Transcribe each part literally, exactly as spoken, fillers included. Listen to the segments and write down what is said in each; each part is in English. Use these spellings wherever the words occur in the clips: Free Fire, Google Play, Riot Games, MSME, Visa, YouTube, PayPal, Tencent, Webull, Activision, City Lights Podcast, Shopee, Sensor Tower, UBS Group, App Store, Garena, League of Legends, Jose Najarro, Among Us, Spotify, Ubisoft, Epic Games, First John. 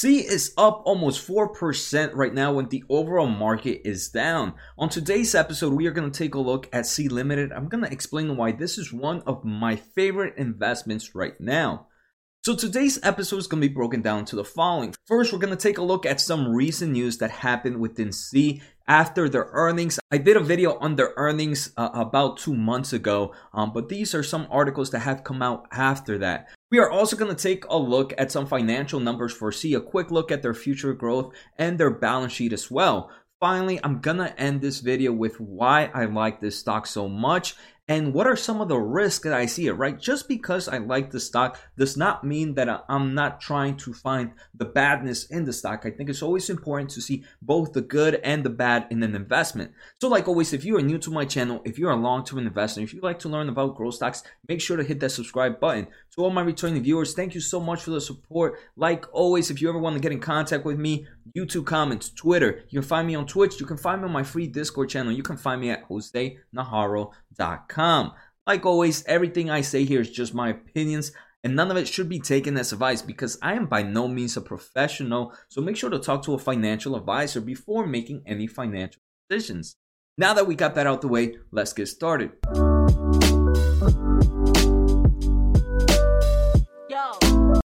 Sea is up almost four percent right now when the overall market is down. On today's episode, we are going to take a look at Sea Limited. I'm going to explain why this is one of my favorite investments right now. So today's episode is going to be broken down to the following. First, we're going to take a look at some recent news that happened within Sea after their earnings. I did a video on their earnings uh, about two months ago, um, but these are some articles that have come out after that. We are also going to take a look at some financial numbers for Sea, a quick look at their future growth and their balance sheet as well. Finally, I'm going to end this video with why I like this stock so much and what are some of the risks that I see it, right? Just because I like the stock does not mean that I'm not trying to find the badness in the stock. I think it's always important to see both the good and the bad in an investment. So like always, if you are new to my channel, if you're a long-term investor, if you like to learn about growth stocks, make sure to hit that subscribe button. To all my returning viewers, thank you so much for the support. Like always, if you ever want to get in contact with me, YouTube comments, Twitter, you can find me on Twitch, you can find me on my free Discord channel, you can find me at jose najarro dot com. Like always, everything I say here is just my opinions and none of it should be taken as advice because I am by no means a professional, so make sure to talk to a financial advisor before making any financial decisions. Now that we got that out the way, let's get started.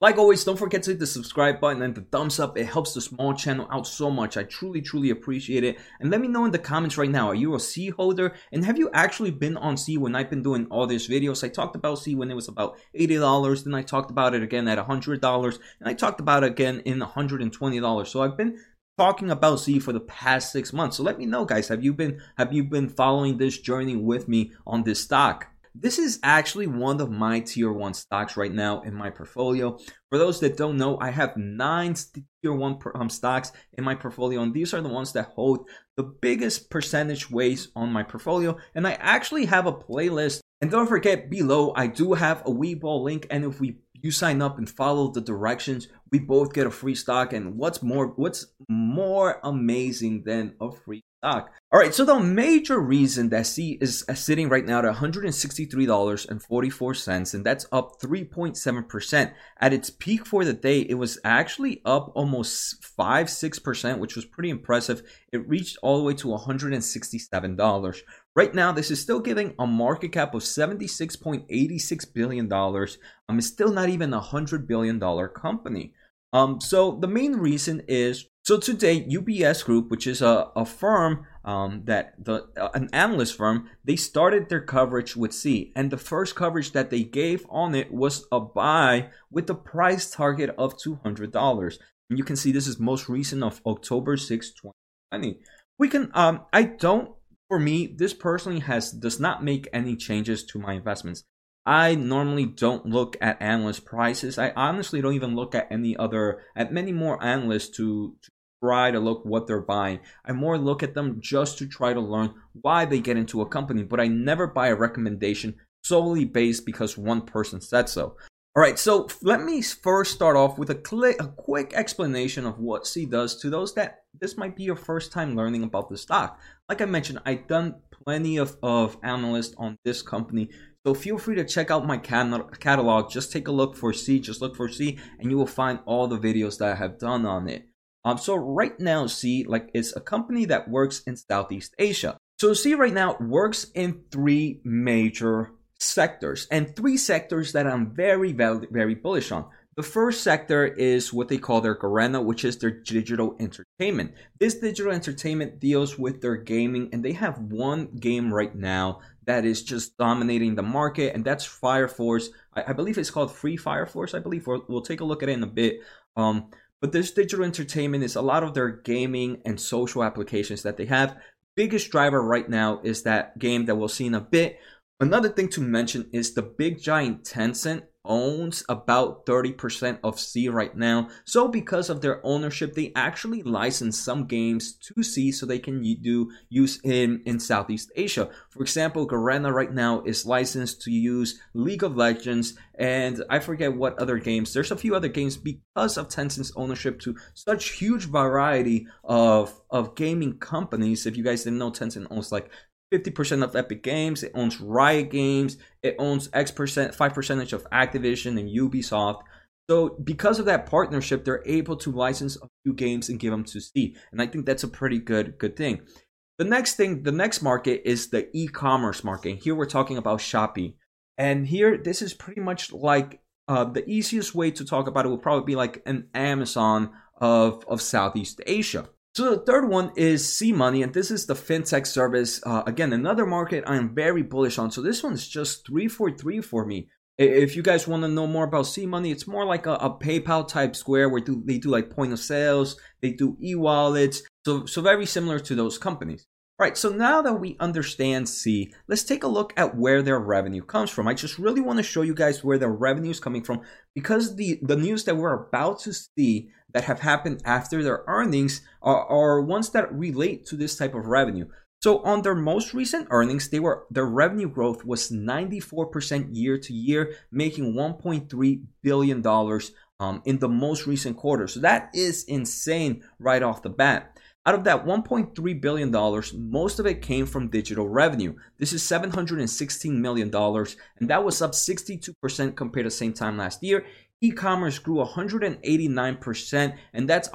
Like always, don't forget to hit the subscribe button and the thumbs up. It helps the small channel out so much. I truly, truly appreciate it. And let me know in the comments right now, are you a Sea holder? And have you actually been on Sea when I've been doing all these videos? I talked about Sea when it was about eighty dollars. Then I talked about it again at one hundred dollars. And I talked about it again in one hundred twenty dollars. So I've been talking about Sea for the past six months. So let me know, guys. Have you been, have you been following this journey with me on this stock? This is actually one of my tier one stocks right now in my portfolio. For those that don't know, I have nine tier one um, stocks in my portfolio, and these are the ones that hold the biggest percentage weights on my portfolio. And I actually have a playlist. And don't forget, below, I do have a Webull link, and if we you sign up and follow the directions, we both get a free stock. And what's more, what's more amazing than a free stock? All right, so the major reason that Sea is sitting right now at one hundred sixty-three dollars and forty-four cents, and that's up three point seven percent. At its peak for the day, it was actually up almost five, six percent, which was pretty impressive. It reached all the way to one hundred sixty-seven dollars. Right now, this is still giving a market cap of seventy-six point eight six billion dollars. Um, it's still not even a one hundred billion dollars company. Um, so the main reason is, so today, U B S Group, which is a, a firm um, that, the uh, an analyst firm, they started their coverage with Sea. And the first coverage that they gave on it was a buy with the price target of two hundred dollars. And you can see this is most recent of October sixth, twenty twenty. We can, um, I don't, for me, this personally has does not make any changes to my investments. I normally don't look at analyst prices. I honestly don't even look at any other, at many more analysts to, to try to look what they're buying. I more look at them just to try to learn why they get into a company, but I never buy a recommendation solely based because one person said so. All right, so let me first start off with a, cl- a quick explanation of what Sea does to those that this might be your first time learning about the stock. Like I mentioned, I've done plenty of, of analysts on this company, so feel free to check out my cat- catalog. Just take a look for Sea, just look for Sea, and you will find all the videos that I have done on it. Um, so right now, Sea like is a company that works in Southeast Asia. So Sea right now works in three major sectors, and three sectors that I'm very, very, very bullish on. The first sector is what they call their Garena, which is their digital entertainment. This digital entertainment deals with their gaming, and they have one game right now that is just dominating the market, and that's Fire Force. I, I believe it's called Free Fire Force, I believe. We'll, we'll take a look at it in a bit. Um, but this digital entertainment is a lot of their gaming and social applications that they have. Biggest driver right now is that game that we'll see in a bit. Another thing to mention is the big giant Tencent owns about thirty percent of Sea right now. So because of their ownership, they actually license some games to Sea so they can do use in, in Southeast Asia. For example, Garena right now is licensed to use League of Legends, and I forget what other games. There's a few other games because of Tencent's ownership to such huge variety of, of gaming companies. If you guys didn't know, Tencent owns like fifty percent of Epic Games, it owns Riot Games, it owns X percent, five percent of Activision and Ubisoft. So because of that partnership, they're able to license a few games and give them to Sea. And I think that's a pretty good good thing. The next thing, the next market is the e-commerce market. And here we're talking about Shopee. And here, this is pretty much like uh, the easiest way to talk about it would probably be like an Amazon of, of Southeast Asia. So the third one is Sea Money, and this is the fintech service. Uh, again, another market I am very bullish on. So this one's just three four three for me. If you guys want to know more about Sea Money, it's more like a, a PayPal type Square where do, they do like point of sales, they do e-wallets. So, so very similar to those companies. All right, so now that we understand Sea, let's take a look at where their revenue comes from. I just really want to show you guys where their revenue is coming from, because the, the news that we're about to see that have happened after their earnings are, are ones that relate to this type of revenue. So on their most recent earnings, they were their revenue growth was ninety-four percent year to year, making one point three billion dollars um, in the most recent quarter. So that is insane right off the bat. Out of that one point three billion dollars, most of it came from digital revenue. This is seven hundred sixteen million dollars, and that was up sixty-two percent compared to same time last year. E-commerce grew one hundred eighty-nine percent, and that's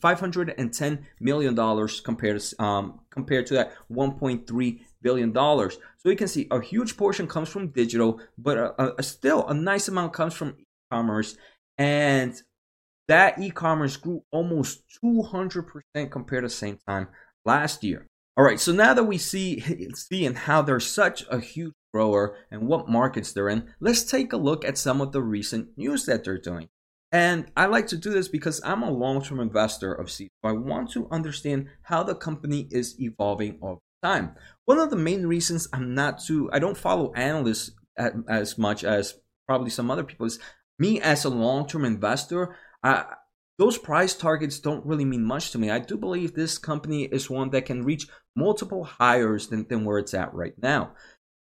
five hundred ten million dollars compared to, um, compared to that one point three billion dollars. So you can see a huge portion comes from digital, but a, a, still a nice amount comes from e-commerce. And that e-commerce grew almost two hundred percent compared to the same time last year. All right, so now that we see seeing how they're such a huge grower and what markets they're in, let's take a look at some of the recent news that they're doing. And I like to do this because I'm a long-term investor of Sea. So I want to understand how the company is evolving over time. One of the main reasons I'm not too, I don't follow analysts as much as probably some other people is me as a long-term investor. Uh, those price targets don't really mean much to me. I do believe this company is one that can reach multiple hires than, than where it's at right now.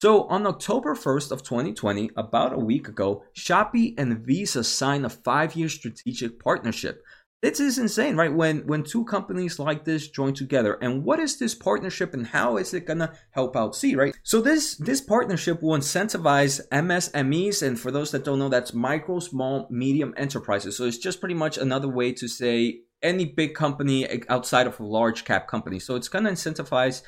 So on October first of twenty twenty, about a week ago, Shopee and Visa signed a five-year strategic partnership. This is insane, right? When, when two companies like this join together. And what is this partnership and how is it going to help out Sea, right? So this, this partnership will incentivize M S M Es. And for those that don't know, that's micro, small, medium enterprises. So it's just pretty much another way to say any big company outside of a large cap company. So it's going to incentivize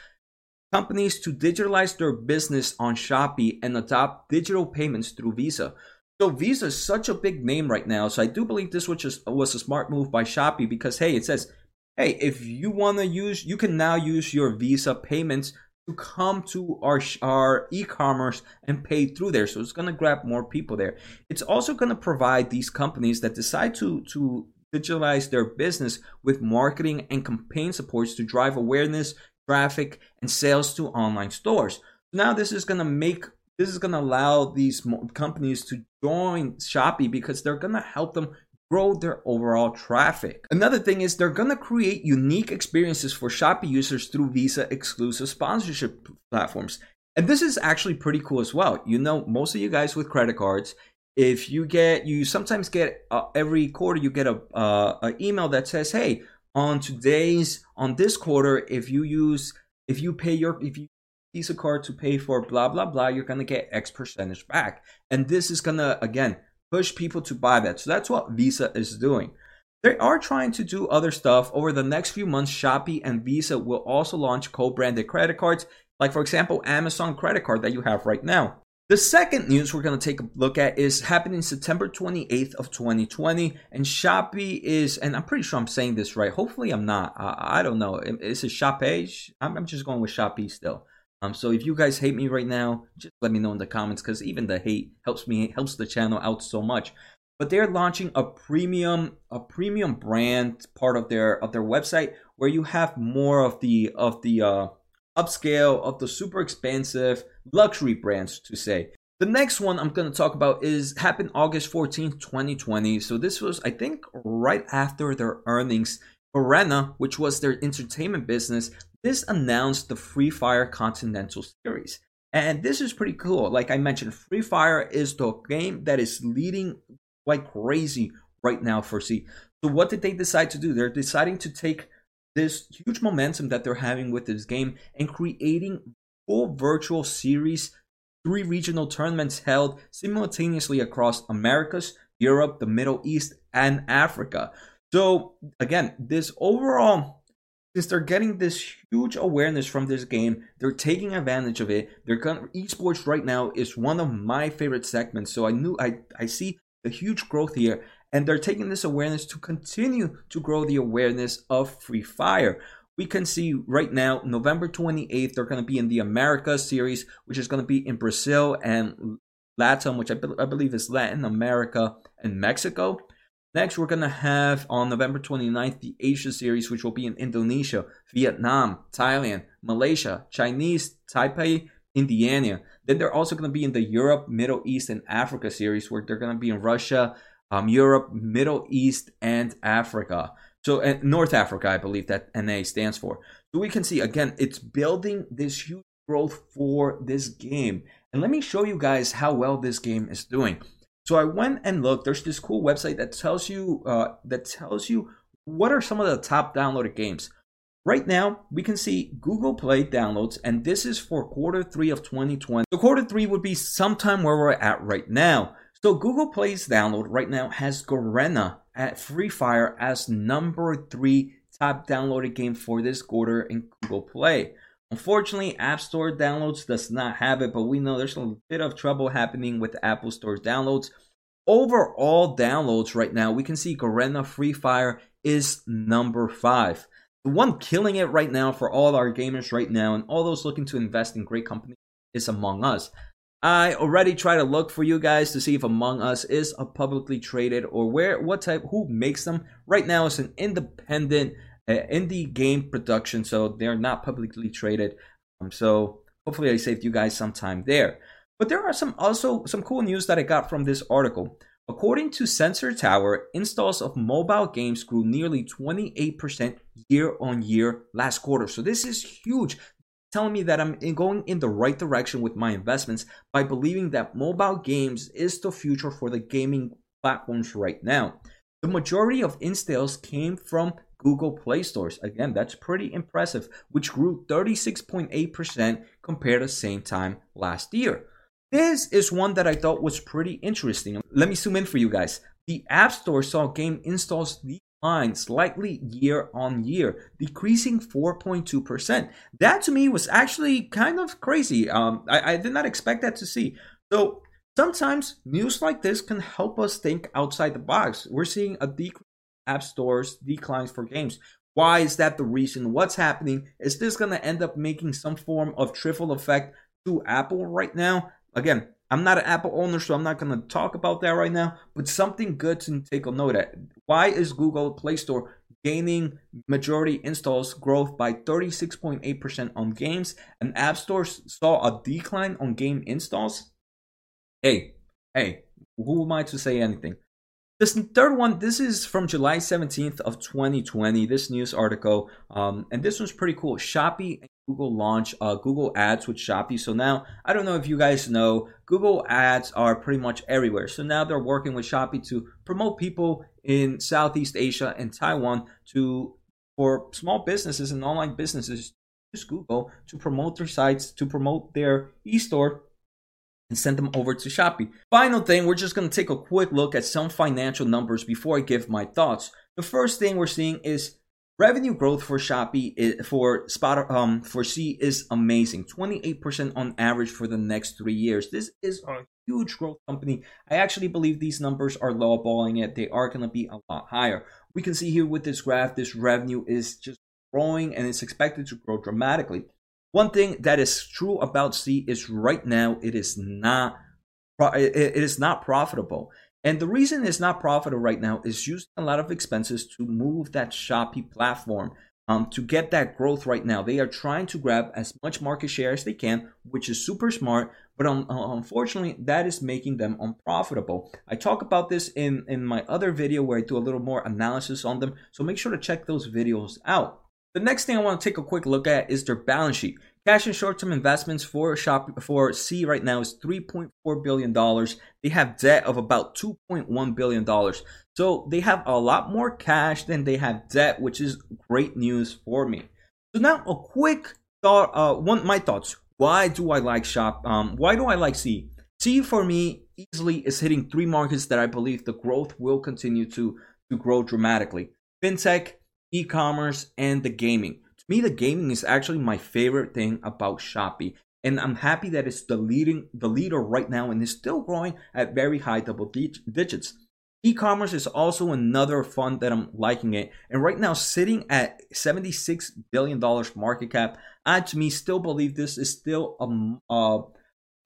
companies to digitalize their business on Shopee and adopt digital payments through Visa. So Visa is such a big name right now. So I do believe this was, just, was a smart move by Shopee because, hey, it says, hey, if you want to use, you can now use your Visa payments to come to our, our e-commerce and pay through there. So it's going to grab more people there. It's also going to provide these companies that decide to, to digitalize their business with marketing and campaign supports to drive awareness, traffic, and sales to online stores. Now this is going to make This is going to allow these companies to join Shopee because they're going to help them grow their overall traffic. Another thing is they're going to create unique experiences for Shopee users through Visa exclusive sponsorship platforms. And this is actually pretty cool as well. You know, most of you guys with credit cards, if you get, you sometimes get uh, every quarter, you get a, uh, a email that says, hey, on today's, on this quarter, if you use, if you pay your, if you Visa card to pay for blah blah blah, you're gonna get X percentage back, and this is gonna again push people to buy that. So that's what Visa is doing. They are trying to do other stuff over the next few months. Shopee and Visa will also launch co-branded credit cards, like for example Amazon credit card that you have right now. The second news we're going to take a look at is happening September twenty-eighth of twenty twenty, and Shopee is, and I'm pretty sure I'm saying this right, hopefully I'm not, I, I don't know, is it Shopee? I'm, I'm just going with Shopee still. Um, so if you guys hate me right now, just let me know in the comments, because even the hate helps me, helps the channel out so much. But they're launching a premium, a premium brand part of their of their website where you have more of the of the uh, upscale, of the super expensive luxury brands to say. The next one I'm going to talk about is happened August fourteenth, twenty twenty. So this was, I think, right after their earnings. Garena, which was their entertainment business, this announced the Free Fire Continental series. And this is pretty cool. Like I mentioned, Free Fire is the game that is leading like crazy right now for Sea. So what did they decide to do? They're deciding to take this huge momentum that they're having with this game and creating full virtual series, three regional tournaments held simultaneously across Americas, Europe, the Middle East, and Africa. So again, this overall, since they're getting this huge awareness from this game, they're taking advantage of it. They're gonna, esports right now is one of my favorite segments. So I knew I, I see the huge growth here, and they're taking this awareness to continue to grow the awareness of Free Fire. We can see right now, November twenty-eighth, they're going to be in the Americas series, which is going to be in Brazil and Latam, which I, be- I believe is Latin America and Mexico. Next, we're going to have on November twenty-ninth, the Asia series, which will be in Indonesia, Vietnam, Thailand, Malaysia, Chinese, Taipei, Indiana. Then they're also going to be in the Europe, Middle East, and Africa series, where they're going to be in Russia, um, Europe, Middle East, and Africa. So uh, North Africa, I believe that N A stands for. So we can see, again, it's building this huge growth for this game. And let me show you guys how well this game is doing. So I went and looked. There's this cool website that tells you uh, that tells you what are some of the top downloaded games. Right now, we can see Google Play downloads, and this is for quarter three of twenty twenty. So quarter three would be sometime where we're at right now. So Google Play's download right now has Garena at Free Fire as number three top downloaded game for this quarter in Google Play. Unfortunately, App Store downloads does not have it, but we know there's a bit of trouble happening with Apple Store downloads. Overall downloads right now, we can see Garena Free Fire is number five. The one killing it right now for all our gamers right now and all those looking to invest in great companies is Among Us. I already try to look for you guys to see if Among Us is a publicly traded or where, what type, who makes them. Right now, it's an independent indie game production, so they're not publicly traded, um, so hopefully I saved you guys some time there. But there are some also some cool news that I got from this article. According to Sensor Tower, installs of mobile games grew nearly twenty-eight percent year on year last quarter. So this is huge, telling me that I'm going in the right direction with my investments by believing that mobile games is the future for the gaming platforms right now. The majority of installs came from Google Play stores. Again, that's pretty impressive, which grew thirty-six point eight percent compared to same time last year. This is one that I thought was pretty interesting. Let me zoom in for you guys. The App Store saw game installs decline slightly year on year, decreasing four point two percent. That to me was actually kind of crazy. Um, I, I did not expect that to see. So sometimes news like this can help us think outside the box. We're seeing a decrease App Store's declines for games. Why is that the reason? What's happening? Is this going to end up making some form of trickle effect to Apple right now? Again, I'm not an Apple owner, so I'm not going to talk about that right now, but something good to take a note at. Why is Google Play Store gaining majority installs growth by thirty-six point eight percent on games, and App Store saw a decline on game installs? Hey, hey, who am I to say anything? This third one, this is from July seventeenth of twenty twenty, this news article, um, and this one's pretty cool. Shopee and Google launch uh, Google Ads with Shopee. So now, I don't know if you guys know, Google Ads are pretty much everywhere. So now they're working with Shopee to promote people in Southeast Asia and Taiwan to, for small businesses and online businesses, use Google to promote their sites, to promote their e-store, and send them over to Shopee. Final thing, we're just going to take a quick look at some financial numbers before I give my thoughts. The first thing we're seeing is revenue growth for Shopee for Spot um for C is amazing, twenty-eight percent on average for the next three years. This is a huge growth company. I actually believe these numbers are lowballing it. They are going to be a lot higher. We can see here with this graph, this revenue is just growing and it's expected to grow dramatically. One thing that is true about Sea is right now it is not it is not profitable. And the reason it's not profitable right now is using a lot of expenses to move that Shopee platform um, to get that growth right now. They are trying to grab as much market share as they can, which is super smart, but um, unfortunately that is making them unprofitable. I talk about this in, in my other video where I do a little more analysis on them, so make sure to check those videos out. The next thing I want to take a quick look at is their balance sheet. Cash and short-term investments for Shopee, for C right now is three point four billion dollars. They have debt of about two point one billion dollars. So they have a lot more cash than they have debt, which is great news for me. So now a quick thought, uh, one my thoughts. Why do I like Shop? Um, why do I like C? C for me easily is hitting three markets that I believe the growth will continue to, to grow dramatically. Fintech, e-commerce, and the gaming. To me, the gaming is actually my favorite thing about Shopee. And I'm happy that it's the leading the leader right now and is still growing at very high double digits. E-commerce is also another fund that I'm liking it. And right now, sitting at seventy-six billion dollars market cap, I, to me, still believe this is still a, a,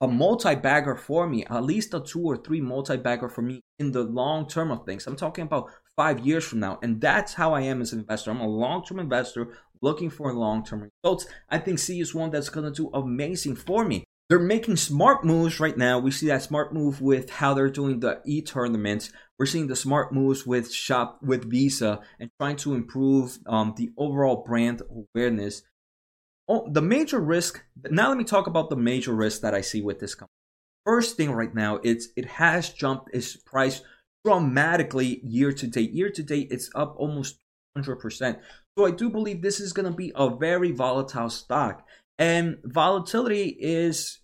a multi-bagger for me, at least a two or three multi-bagger for me in the long term of things. I'm talking about five years from now. And that's how I am as an investor. I'm a long-term investor looking for long-term results. I think C is one that's going to do amazing for me. They're making smart moves right now. We see that smart move with how they're doing the e-tournaments. We're seeing the smart moves with Shop, with Visa, and trying to improve um, the overall brand awareness. Oh, the major risk, now let me talk about the major risk that I see with this company. First thing right now, it's it has jumped its price dramatically year to date. Year to date, it's up almost one hundred percent. So I do believe this is going to be a very volatile stock. And volatility is,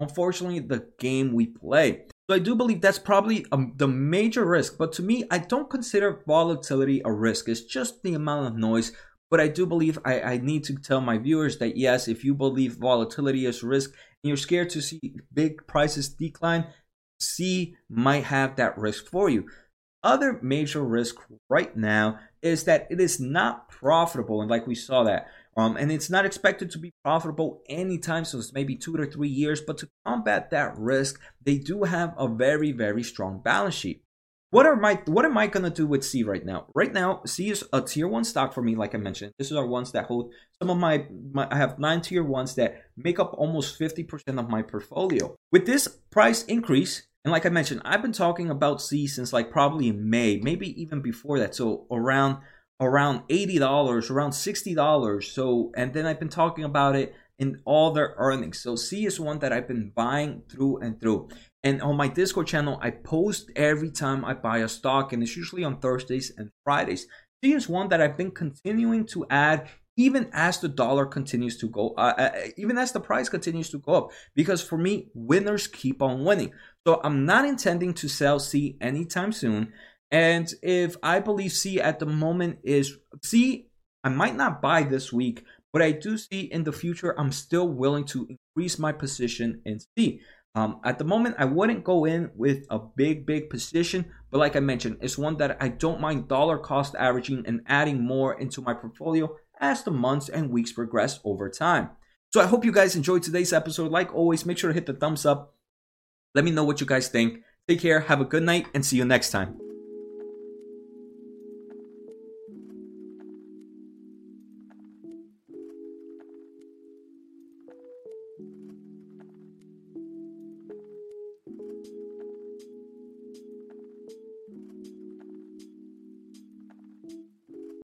unfortunately, the game we play. So I do believe that's probably um, the major risk. But to me, I don't consider volatility a risk. It's just the amount of noise. But I do believe I, I need to tell my viewers that, yes, if you believe volatility is risk and you're scared to see big prices decline, C might have that risk for you. Other major risk right now is that it is not profitable. And like we saw that. Um, and it's not expected to be profitable anytime soon. It's maybe two to three years. But to combat that risk, they do have a very, very strong balance sheet. What are my what am I gonna do with C right now? Right now, C is a tier one stock for me, like I mentioned. This is our ones that hold some of my, my I have nine tier ones that make up almost fifty percent of my portfolio. With this price increase, and like I mentioned, I've been talking about C since like probably in May, maybe even before that. So around around eighty dollars, around sixty dollars. So, and then I've been talking about it in all their earnings. So C is one that I've been buying through and through. And on my Discord channel, I post every time I buy a stock, and it's usually on Thursdays and Fridays. C is one that I've been continuing to add even as the dollar continues to go, uh, even as the price continues to go up. Because for me, winners keep on winning. So I'm not intending to sell C anytime soon. And if I believe C at the moment is C, I might not buy this week, but I do see in the future, I'm still willing to increase my position in C. Um, at the moment, I wouldn't go in with a big, big position. But like I mentioned, it's one that I don't mind dollar cost averaging and adding more into my portfolio as the months and weeks progress over time. So I hope you guys enjoyed today's episode. Like always, make sure to hit the thumbs up. Let me know what you guys think. Take care. Have a good night and see you next time.